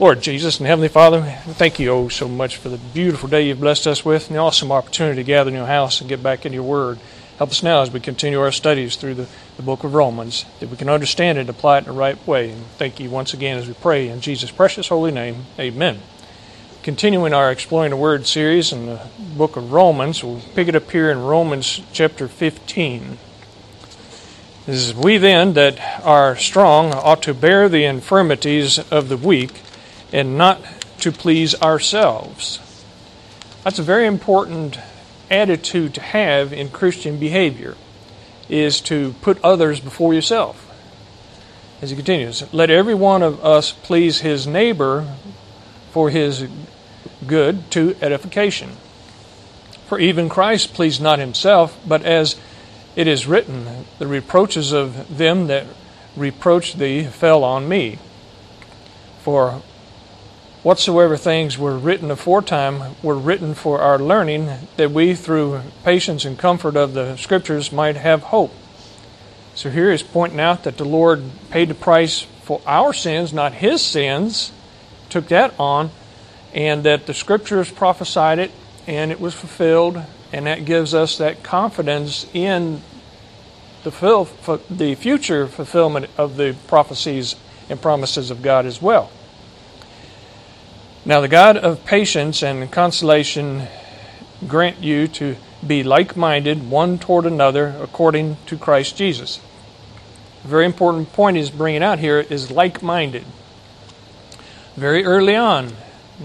Lord Jesus and Heavenly Father, thank you oh so much for the beautiful day you've blessed us with and the awesome opportunity to gather in your house and get back into your word. Help us now as we continue our studies through the book of Romans, that we can understand it and apply it in the right way. And thank you once again as we pray in Jesus' precious holy name. Amen. Continuing our Exploring the Word series in the book of Romans, we'll pick it up here in Romans chapter 15. It is we then that are strong ought to bear the infirmities of the weak and not to please ourselves. That's a very important attitude to have in Christian behavior, is to put others before yourself. As he continues, let every one of us please his neighbor for his good to edification. For even Christ pleased not himself, but as it is written, the reproaches of them that reproached thee fell on me. For whatsoever things were written aforetime were written for our learning, that we through patience and comfort of the Scriptures might have hope. So here he's pointing out that the Lord paid the price for our sins, not his sins, took that on, and that the Scriptures prophesied it, and it was fulfilled, and that gives us that confidence in the future fulfillment of the prophecies and promises of God as well. Now the God of patience and consolation grant you to be like-minded one toward another according to Christ Jesus. A very important point he's bringing out here is like-minded. Very early on,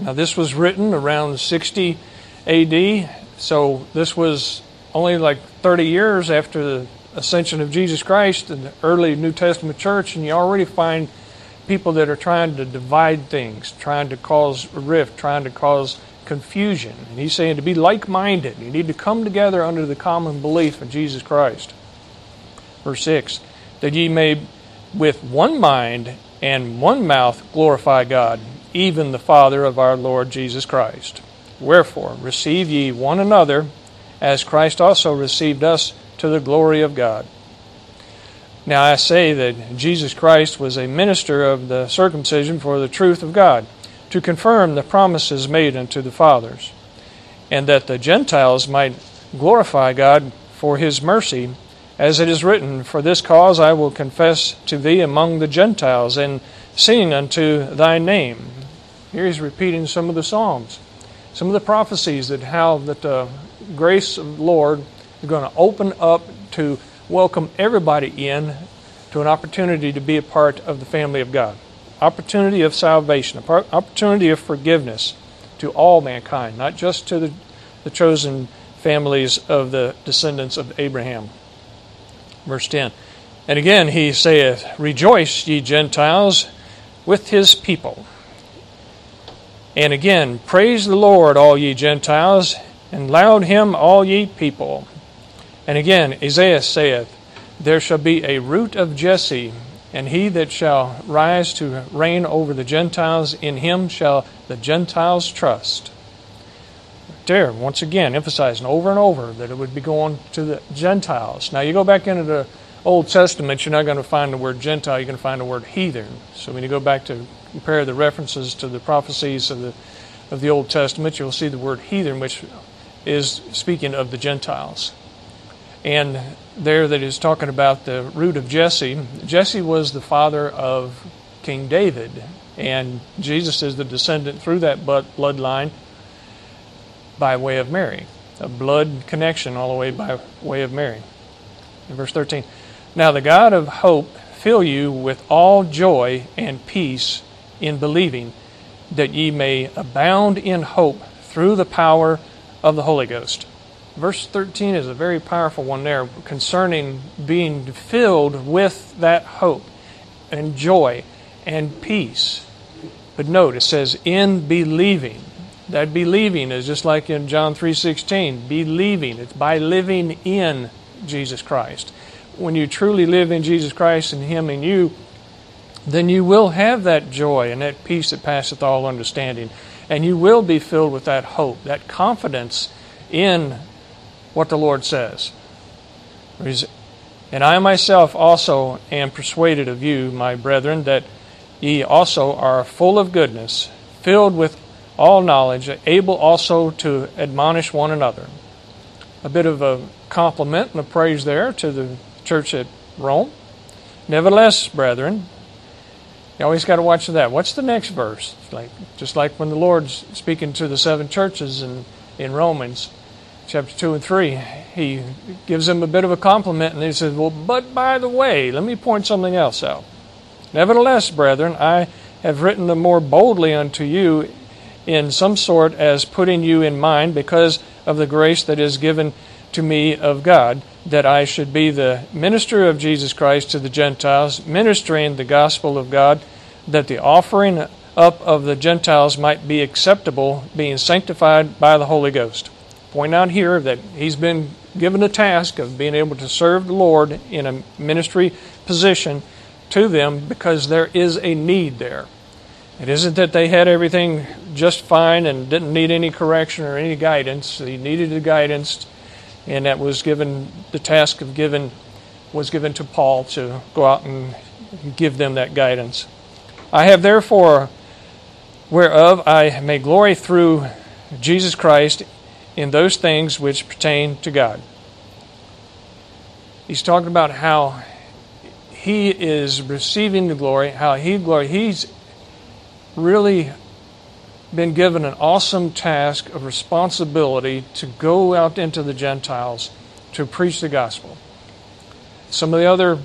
now this was written around 60 A.D., so this was only like 30 years after the ascension of Jesus Christ in the early New Testament church, and you already find people that are trying to divide things, trying to cause a rift, trying to cause confusion. And he's saying to be like-minded. You need to come together under the common belief of Jesus Christ. Verse 6, that ye may with one mind and one mouth glorify God, even the Father of our Lord Jesus Christ. Wherefore, receive ye one another, as Christ also received us to the glory of God. Now I say that Jesus Christ was a minister of the circumcision for the truth of God, to confirm the promises made unto the fathers, and that the Gentiles might glorify God for his mercy, as it is written, for this cause I will confess to thee among the Gentiles, and sing unto thy name. Here he's repeating some of the Psalms, some of the prophecies that how that the grace of the Lord is going to open up to welcome everybody in to an opportunity to be a part of the family of God. Opportunity of salvation, opportunity of forgiveness to all mankind, not just to the chosen families of the descendants of Abraham. Verse 10, and again he saith, rejoice, ye Gentiles, with his people. And again, praise the Lord, all ye Gentiles, and laud him, all ye people. And again, Isaiah saith, there shall be a root of Jesse, and he that shall rise to reign over the Gentiles, in him shall the Gentiles trust. There, once again, emphasizing over and over that it would be going to the Gentiles. Now, you go back into the Old Testament, you're not going to find the word Gentile, you're going to find the word heathen. So when you go back to compare the references to the prophecies of the Old Testament, you'll see the word heathen, which is speaking of the Gentiles. And there that is talking about the root of Jesse. Jesse was the father of King David. And Jesus is the descendant through that bloodline by way of Mary. A blood connection all the way by way of Mary. In verse 13, now the God of hope fill you with all joy and peace in believing, that ye may abound in hope through the power of the Holy Ghost. Verse 13 is a very powerful one there concerning being filled with that hope and joy and peace. But note, it says, in believing. That believing is just like in John 3:16. Believing, it's by living in Jesus Christ. When you truly live in Jesus Christ and Him in you, then you will have that joy and that peace that passeth all understanding. And you will be filled with that hope, that confidence in what the Lord says. And I myself also am persuaded of you, my brethren, that ye also are full of goodness, filled with all knowledge, able also to admonish one another." A bit of a compliment and a praise there to the church at Rome. "Nevertheless, brethren," you always got to watch that. What's the next verse? It's like, just like when the Lord's speaking to the seven churches in Romans chapter 2 and 3, he gives them a bit of a compliment and he says, "Well, but by the way, let me point something else out. Nevertheless, brethren, I have written the more boldly unto you in some sort as putting you in mind because of the grace that is given to me of God, that I should be the minister of Jesus Christ to the Gentiles, ministering the gospel of God, that the offering up of the Gentiles might be acceptable, being sanctified by the Holy Ghost." Point out here that he's been given the task of being able to serve the Lord in a ministry position to them because there is a need there. It isn't that they had everything just fine and didn't need any correction or any guidance. They needed the guidance, and that was given, the task of giving was given to Paul to go out and give them that guidance. "I have therefore, whereof I may glory through Jesus Christ in those things which pertain to God." He's talking about how he is receiving the glory, how he glory. He's really been given an awesome task of responsibility to go out into the Gentiles to preach the gospel. Some of the other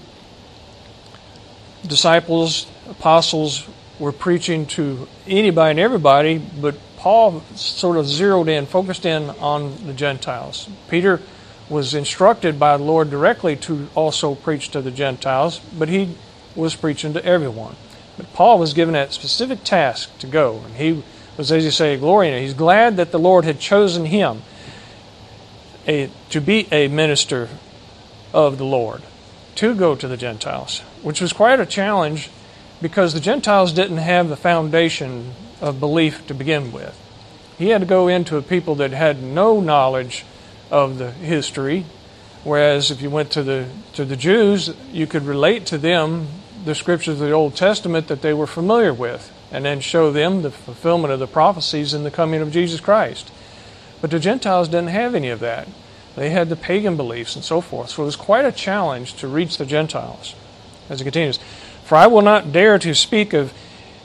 disciples, apostles, were preaching to anybody and everybody, but Paul sort of zeroed in, focused in on the Gentiles. Peter was instructed by the Lord directly to also preach to the Gentiles, but he was preaching to everyone. But Paul was given that specific task to go, and he was, as you say, glorying. He's glad that the Lord had chosen him to be a minister of the Lord, to go to the Gentiles, which was quite a challenge because the Gentiles didn't have the foundation of belief to begin with. He had to go into a people that had no knowledge of the history, whereas if you went to the Jews, you could relate to them the scriptures of the Old Testament that they were familiar with, and then show them the fulfillment of the prophecies in the coming of Jesus Christ. But the Gentiles didn't have any of that. They had the pagan beliefs and so forth. So it was quite a challenge to reach the Gentiles. As it continues, "For I will not dare to speak of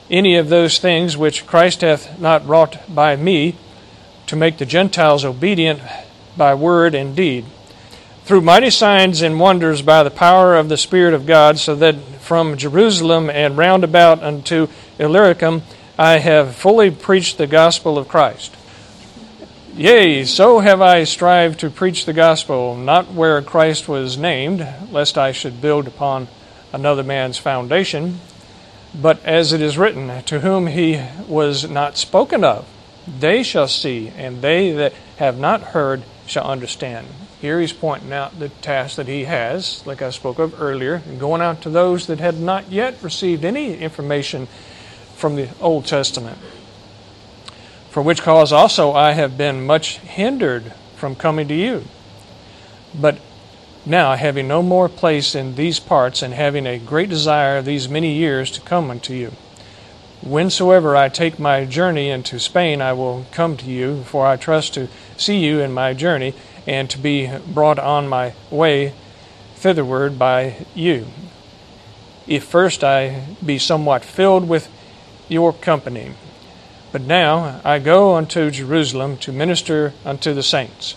any of those things which Christ hath not wrought by me, to make the Gentiles obedient by word and deed, through mighty signs and wonders by the power of the Spirit of God, so that from Jerusalem and round about unto Illyricum I have fully preached the gospel of Christ. Yea, so have I strived to preach the gospel, not where Christ was named, lest I should build upon another man's foundation, but as it is written, to whom he was not spoken of, they shall see, and they that have not heard shall understand." Here he's pointing out the task that he has, like I spoke of earlier, and going out to those that had not yet received any information from the Old Testament. "For which cause also I have been much hindered from coming to you. But now, having no more place in these parts, and having a great desire these many years to come unto you, whensoever I take my journey into Spain, I will come to you, for I trust to see you in my journey, and to be brought on my way thitherward by you, if first I be somewhat filled with your company. But now I go unto Jerusalem to minister unto the saints.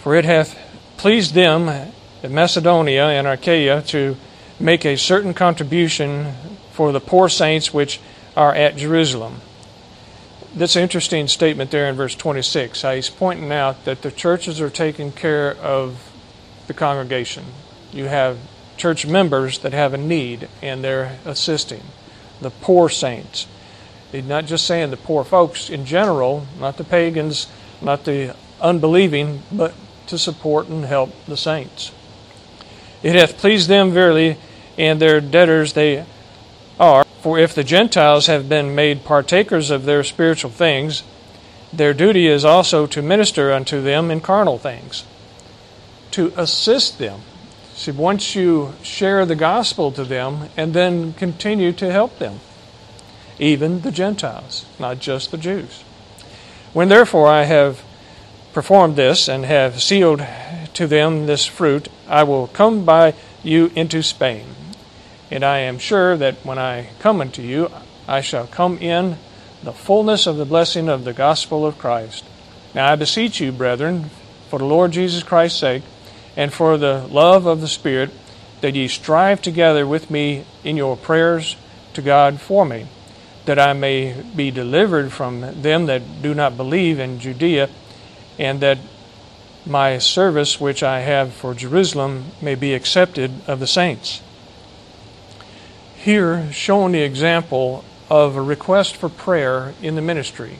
For it hath pleased them that Macedonia and Archaea to make a certain contribution for the poor saints which are at Jerusalem." That's an interesting statement there in verse 26. He's pointing out that the churches are taking care of the congregation. You have church members that have a need, and they're assisting the poor saints. He's not just saying the poor folks in general, not the pagans, not the unbelieving, but to support and help the saints. "It hath pleased them verily, and their debtors they are. For if the Gentiles have been made partakers of their spiritual things, their duty is also to minister unto them in carnal things," to assist them. See, once you share the gospel to them and then continue to help them, even the Gentiles, not just the Jews. When therefore I have performed this and have sealed to them this fruit, I will come by you into Spain. And I am sure that when I come unto you, I shall come in the fullness of the blessing of the gospel of Christ. Now I beseech you, brethren, for the Lord Jesus Christ's sake, and for the love of the Spirit, that ye strive together with me in your prayers to God for me, that I may be delivered from them that do not believe in Judea, and that my service which I have for Jerusalem may be accepted of the saints. Here, shown the example of a request for prayer in the ministry.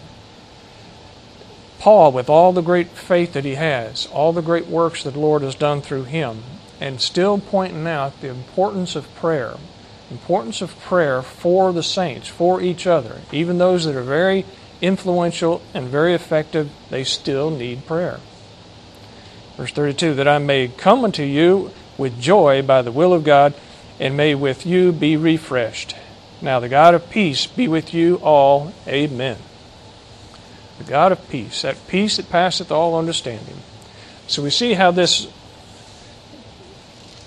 Paul, with all the great faith that he has, all the great works that the Lord has done through him, and still pointing out the importance of prayer for the saints, for each other. Even those that are very influential and very effective, they still need prayer. Verse 32, that I may come unto you with joy by the will of God, and may with you be refreshed. Now the God of peace be with you all. Amen. The God of peace that passeth all understanding. So we see how this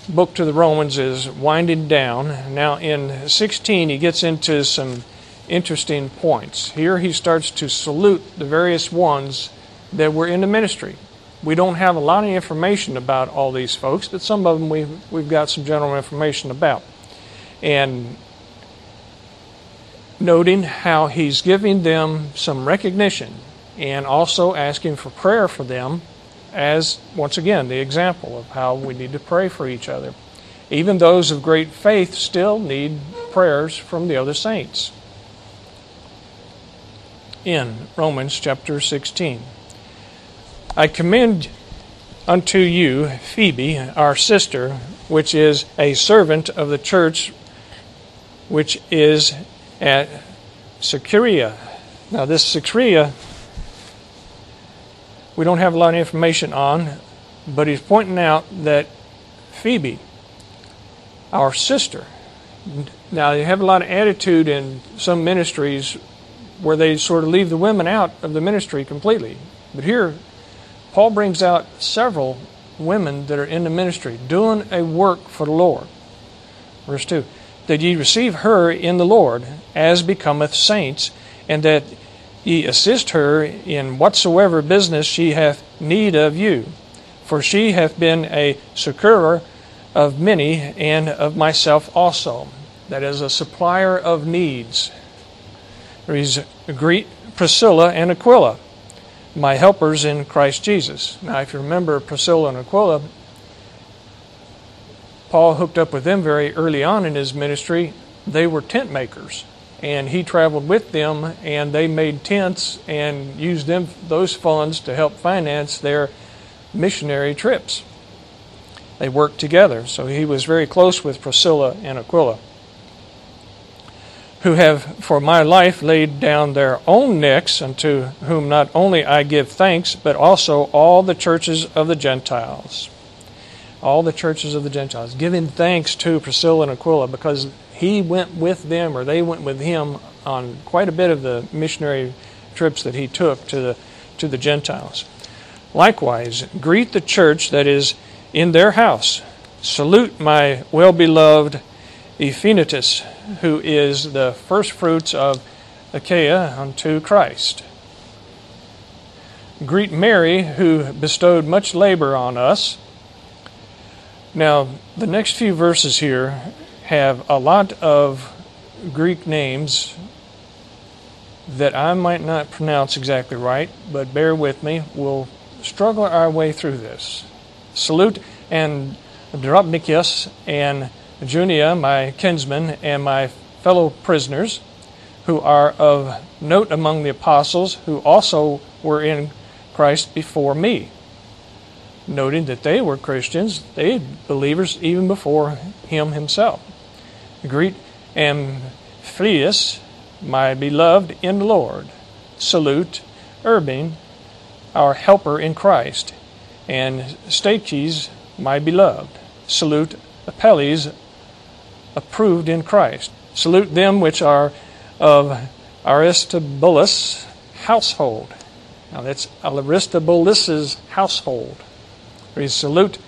book to the Romans is winding down. Now in 16 he gets into some interesting points. Here he starts to salute the various ones that were in the ministry. We don't have a lot of information about all these folks, but some of them we've got some general information about. And noting how he's giving them some recognition and also asking for prayer for them as, once again, the example of how we need to pray for each other. Even those of great faith still need prayers from the other saints. In Romans chapter 16, I commend unto you Phoebe, our sister, which is a servant of the church, which is at Cenchrea. Now this Cenchrea, we don't have a lot of information on, but he's pointing out that Phoebe, our sister. Now you have a lot of attitude in some ministries where they sort of leave the women out of the ministry completely. But here, Paul brings out several women that are in the ministry doing a work for the Lord. Verse 2. That ye receive her in the Lord, as becometh saints, and that ye assist her in whatsoever business she hath need of you. For she hath been a succourer of many, and of myself also. That is, a supplier of needs. Greet Priscilla and Aquila, my helpers in Christ Jesus. Now, if you remember Priscilla and Aquila, Paul hooked up with them very early on in his ministry. They were tent makers, and he traveled with them, and they made tents and used them, those funds, to help finance their missionary trips. They worked together, so he was very close with Priscilla and Aquila, who have for my life laid down their own necks, unto whom not only I give thanks, but also all the churches of the Gentiles. All the churches of the Gentiles, giving thanks to Priscilla and Aquila because he went with them, or they went with him, on quite a bit of the missionary trips that he took to the Gentiles. Likewise, greet the church that is in their house. Salute my well-beloved Ephenitus, who is the firstfruits of Achaia unto Christ. Greet Mary, who bestowed much labor on us. Now, the next few verses here have a lot of Greek names that I might not pronounce exactly right, but bear with me. We'll struggle our way through this. Salute Andronicus and Junia, my kinsmen, and my fellow prisoners, who are of note among the apostles, who also were in Christ before me. Noting that they were Christians, they believers even before him himself. Greet Amphilius, my beloved in the Lord. Salute Urbane, our helper in Christ, and Stachys, my beloved. salute Apelles, approved in Christ. Salute them which are of Aristobulus' household. Now that's Aristobulus's household. We salute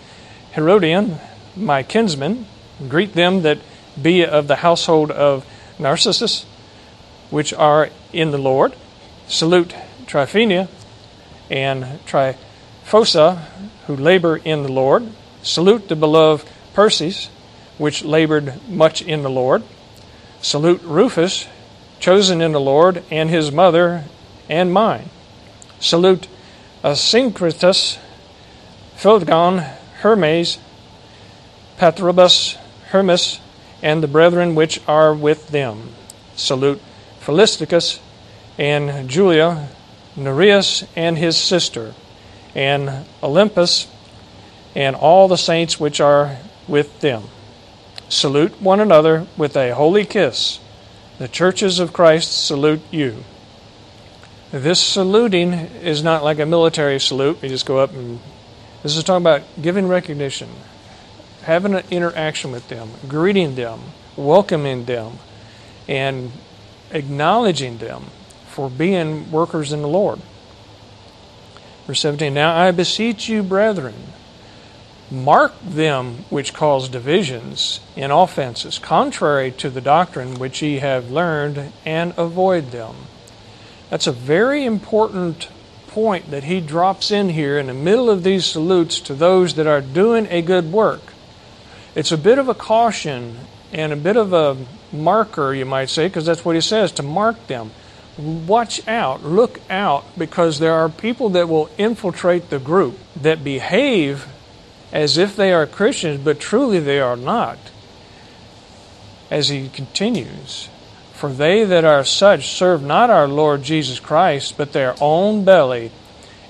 Herodian, my kinsman. Greet them that be of the household of Narcissus, which are in the Lord. Salute Tryphena and Tryphosa, who labor in the Lord. Salute the beloved Persis, which labored much in the Lord. Salute Rufus, chosen in the Lord, and his mother, and mine. Salute Asyncritus, Philgon, Hermes, Patrobus, Hermes, and the brethren which are with them. Salute Philisticus, and Julia, Nereus, and his sister, and Olympus, and all the saints which are with them. Salute one another with a holy kiss. The churches of Christ salute you. This saluting is not like a military salute. You just go up and... This is talking about giving recognition, having an interaction with them, greeting them, welcoming them, and acknowledging them for being workers in the Lord. Verse 17, now I beseech you, brethren, mark them which cause divisions and offenses, contrary to the doctrine which ye have learned, and avoid them. That's a very important point that he drops in here in the middle of these salutes to those that are doing a good work. It's a bit of a caution and a bit of a marker, you might say, because that's what he says, to mark them. Watch out, look out, because there are people that will infiltrate the group that behave as if they are Christians, but truly they are not. As he continues, for they that are such serve not our Lord Jesus Christ, but their own belly,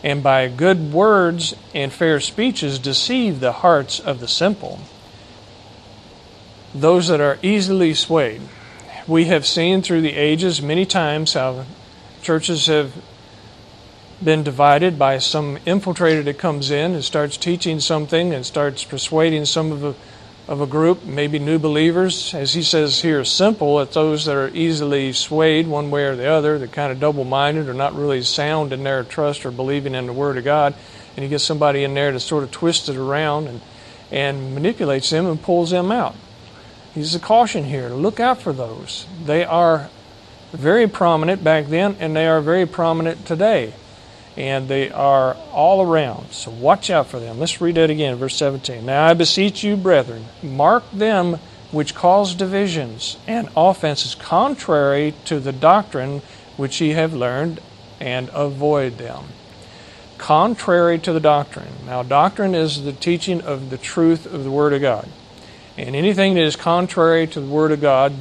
and by good words and fair speeches deceive the hearts of the simple. Those that are easily swayed. We have seen through the ages many times how churches have been divided by some infiltrator that comes in and starts teaching something and starts persuading some of a group, maybe new believers. As he says here, simple, it's those that are easily swayed one way or the other. They're kind of double-minded or not really sound in their trust or believing in the Word of God. And you get somebody in there to sort of twist it around and manipulates them and pulls them out. He's a caution here. Look out for those. They are very prominent back then, and they are very prominent today. And they are all around. So watch out for them. Let's read that again, verse 17. Now I beseech you, brethren, mark them which cause divisions and offenses contrary to the doctrine which ye have learned, and avoid them. Contrary to the doctrine. Now doctrine is the teaching of the truth of the Word of God. And anything that is contrary to the Word of God,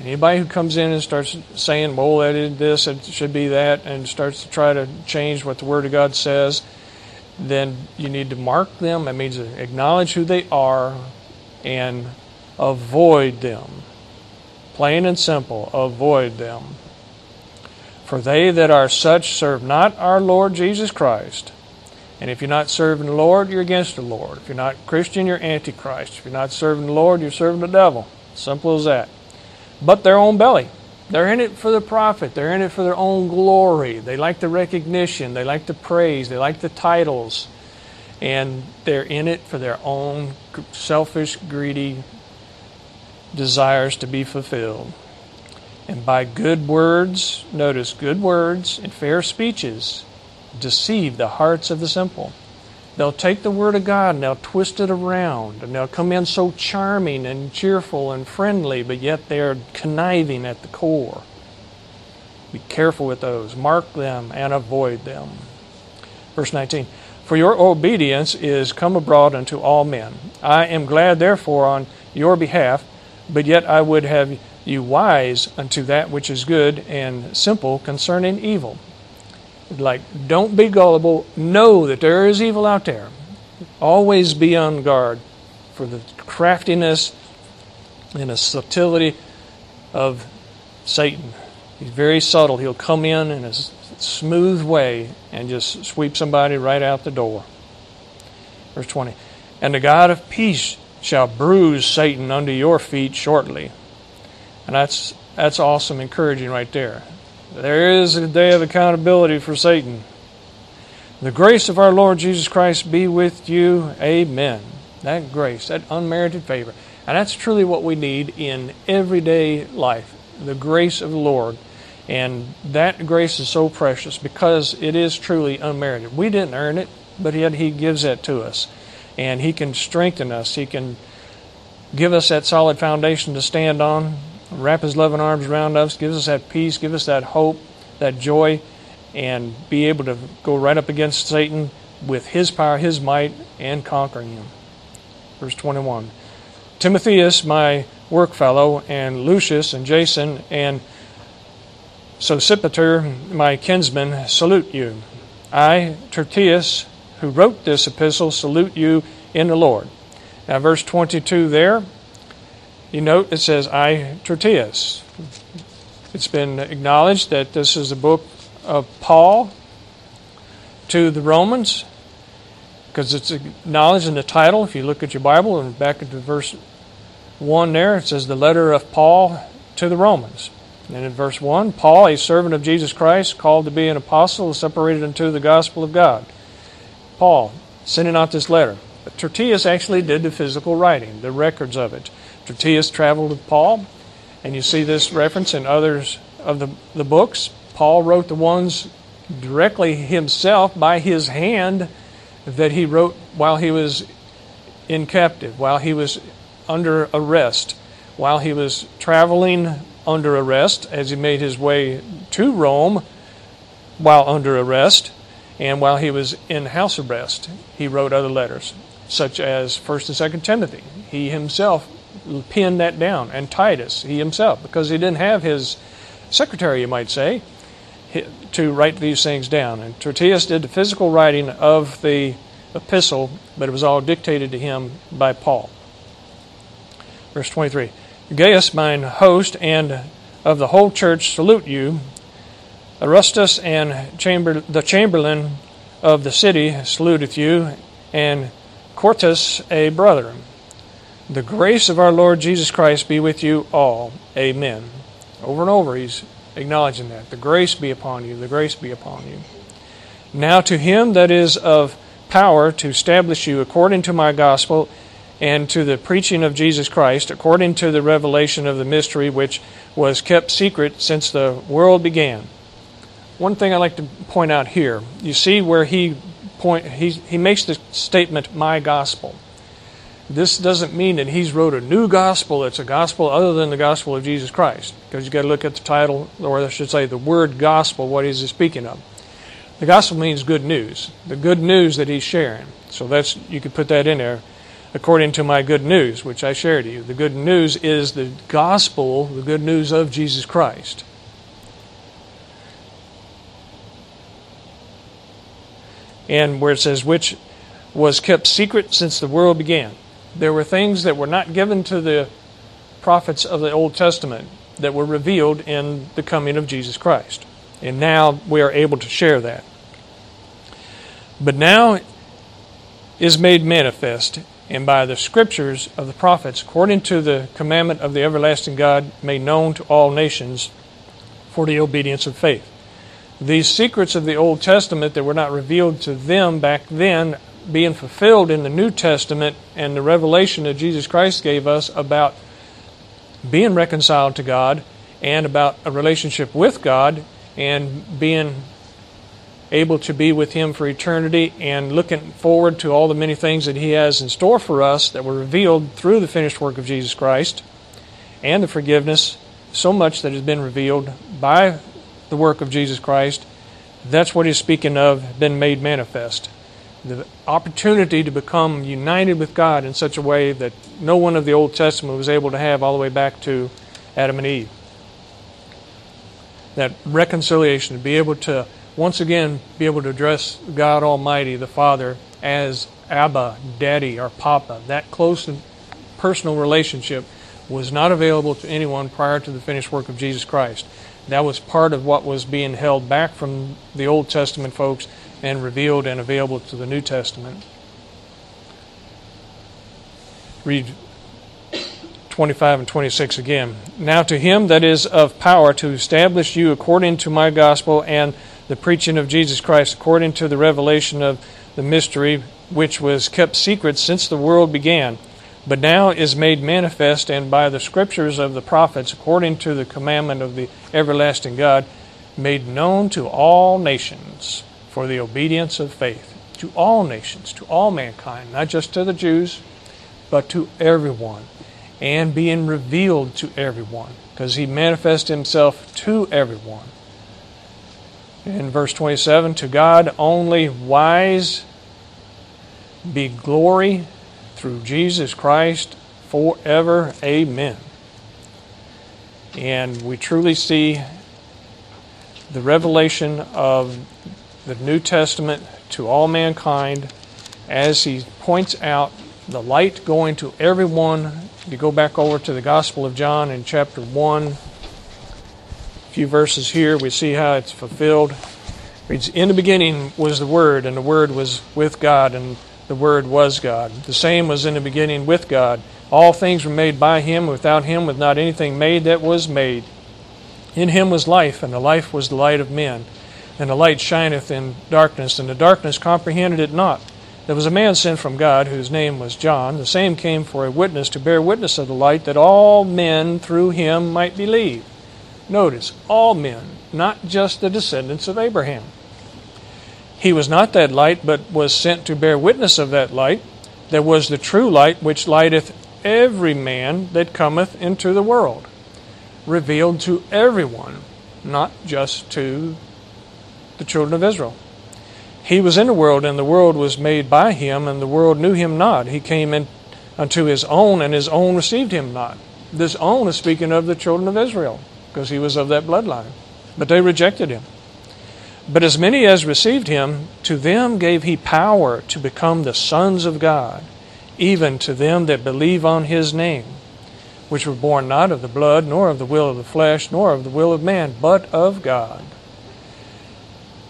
anybody who comes in and starts saying, well, that is this, it should be that, and starts to try to change what the Word of God says, then you need to mark them. That means acknowledge who they are and avoid them. Plain and simple, avoid them. For they that are such serve not our Lord Jesus Christ. And if you're not serving the Lord, you're against the Lord. If you're not Christian, you're antichrist. If you're not serving the Lord, you're serving the devil. Simple as that. But their own belly. They're in it for the profit. They're in it for their own glory. They like the recognition. They like the praise. They like the titles. And they're in it for their own selfish, greedy desires to be fulfilled. And by good words, notice, good words and fair speeches deceive the hearts of the simple. They'll take the Word of God and they'll twist it around. And they'll come in so charming and cheerful and friendly, but yet they're conniving at the core. Be careful with those. Mark them and avoid them. Verse 19, for your obedience is come abroad unto all men. I am glad, therefore, on your behalf, but yet I would have you wise unto that which is good and simple concerning evil. Like, don't be gullible. Know that there is evil out there. Always be on guard for the craftiness and the subtlety of Satan. He's very subtle. He'll come in a smooth way and just sweep somebody right out the door. Verse 20, and the God of peace shall bruise Satan under your feet shortly. And that's awesome, encouraging right there. There is a day of accountability for Satan. The grace of our Lord Jesus Christ be with you. Amen. That grace, that unmerited favor. And that's truly what we need in everyday life, the grace of the Lord. And that grace is so precious because it is truly unmerited. We didn't earn it, but yet He gives that to us. And He can strengthen us. He can give us that solid foundation to stand on, wrap His loving arms around us, gives us that peace, gives us that hope, that joy, and be able to go right up against Satan with His power, His might, and conquering him. Verse 21. Timotheus, my workfellow, and Lucius, and Jason, and Sosipater, my kinsman, salute you. I, Tertius, who wrote this epistle, salute you in the Lord. Now verse 22 there, you note it says, I, Tertius. It's been acknowledged that this is a book of Paul to the Romans, because it's acknowledged in the title. If you look at your Bible and back into verse 1 there, it says the letter of Paul to the Romans. And in verse 1, Paul, a servant of Jesus Christ, called to be an apostle, separated unto the gospel of God. Paul, sending out this letter. But Tertius actually did the physical writing, the records of it. Tertius traveled with Paul, and you see this reference in others of the books. Paul wrote the ones directly himself by his hand that he wrote while he was in captive, while he was under arrest, while he was traveling under arrest as he made his way to Rome while under arrest, and while he was in house arrest, he wrote other letters, such as 1st and 2nd Timothy. He himself pinned that down, and Titus, he himself, because he didn't have his secretary, you might say, to write these things down. And Tertius did the physical writing of the epistle, but it was all dictated to him by Paul. Verse 23, Gaius, mine host, and of the whole church salute you. Aristus and the chamberlain of the city saluteth you, and Quartus, a brother. The grace of our Lord Jesus Christ be with you all. Amen. Over and over he's acknowledging that. The grace be upon you, the grace be upon you. Now to him that is of power to establish you according to my gospel and to the preaching of Jesus Christ, according to the revelation of the mystery which was kept secret since the world began. One thing I'd like to point out here, you see where he makes the statement, my gospel. This doesn't mean that he's wrote a new gospel. It's a gospel other than the gospel of Jesus Christ. Because you've got to look at the title, or I should say the word gospel, what is he speaking of. The gospel means good news. The good news that he's sharing. So that's, you could put that in there. According to my good news, which I share to you. The good news is the gospel, the good news of Jesus Christ. And where it says, which was kept secret since the world began. There were things that were not given to the prophets of the Old Testament that were revealed in the coming of Jesus Christ. And now we are able to share that. But now is made manifest, and by the scriptures of the prophets, according to the commandment of the everlasting God, made known to all nations for the obedience of faith. These secrets of the Old Testament that were not revealed to them back then being fulfilled in the New Testament and the revelation that Jesus Christ gave us about being reconciled to God and about a relationship with God and being able to be with Him for eternity and looking forward to all the many things that He has in store for us that were revealed through the finished work of Jesus Christ and the forgiveness, so much that has been revealed by the work of Jesus Christ. That's what He's speaking of, been made manifest. The opportunity to become united with God in such a way that no one of the Old Testament was able to have all the way back to Adam and Eve. That reconciliation, to be able to, once again, be able to address God Almighty, the Father, as Abba, Daddy, or Papa. That close and personal relationship was not available to anyone prior to the finished work of Jesus Christ. That was part of what was being held back from the Old Testament folks and revealed and available to the New Testament. Read 25 and 26 again. Now to him that is of power to establish you according to my gospel and the preaching of Jesus Christ, according to the revelation of the mystery which was kept secret since the world began, but now is made manifest, and by the scriptures of the prophets, according to the commandment of the everlasting God, made known to all nations for the obedience of faith. To all nations, to all mankind, not just to the Jews, but to everyone, and being revealed to everyone, because he manifests himself to everyone. In verse 27, to God only wise be glory through Jesus Christ forever. Amen. And we truly see the revelation of the New Testament to all mankind as he points out the light going to everyone. You go back over to the Gospel of John in chapter 1. A few verses here, we see how it's fulfilled. Reads, in the beginning was the Word, and the Word was with God, and the Word was God. The same was in the beginning with God. All things were made by Him. Without Him was not anything made that was made. In Him was life, and the life was the light of men. And the light shineth in darkness, and the darkness comprehended it not. There was a man sent from God, whose name was John. The same came for a witness, to bear witness of the light, that all men through Him might believe. Notice, all men, not just the descendants of Abraham. He was not that light, but was sent to bear witness of that light. There was the true light, which lighteth every man that cometh into the world. Revealed to everyone, not just to the children of Israel. He was in the world, and the world was made by Him, and the world knew Him not. He came in unto His own, and His own received Him not. This own is speaking of the children of Israel, because He was of that bloodline. But they rejected Him. But as many as received Him, to them gave He power to become the sons of God, even to them that believe on His name, which were born not of the blood, nor of the will of the flesh, nor of the will of man, but of God.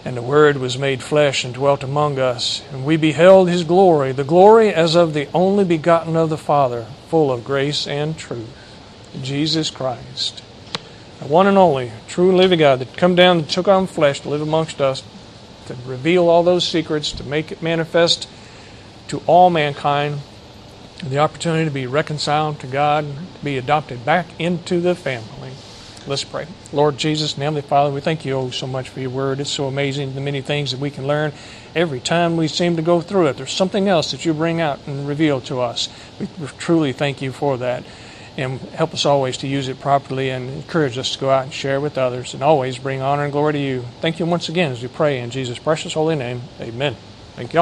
And the Word was made flesh and dwelt among us, and we beheld His glory, the glory as of the only begotten of the Father, full of grace and truth, Jesus Christ. The one and only true living God that come down and took on flesh to live amongst us, to reveal all those secrets, to make it manifest to all mankind, the opportunity to be reconciled to God, to be adopted back into the family. Let's pray. Lord Jesus and Heavenly Father, we thank You so much for Your Word. It's so amazing, the many things that we can learn. Every time we seem to go through it, there's something else that You bring out and reveal to us. We truly thank You for that. And help us always to use it properly, and encourage us to go out and share with others, and always bring honor and glory to You. Thank You once again as we pray in Jesus' precious holy name. Amen. Thank you all.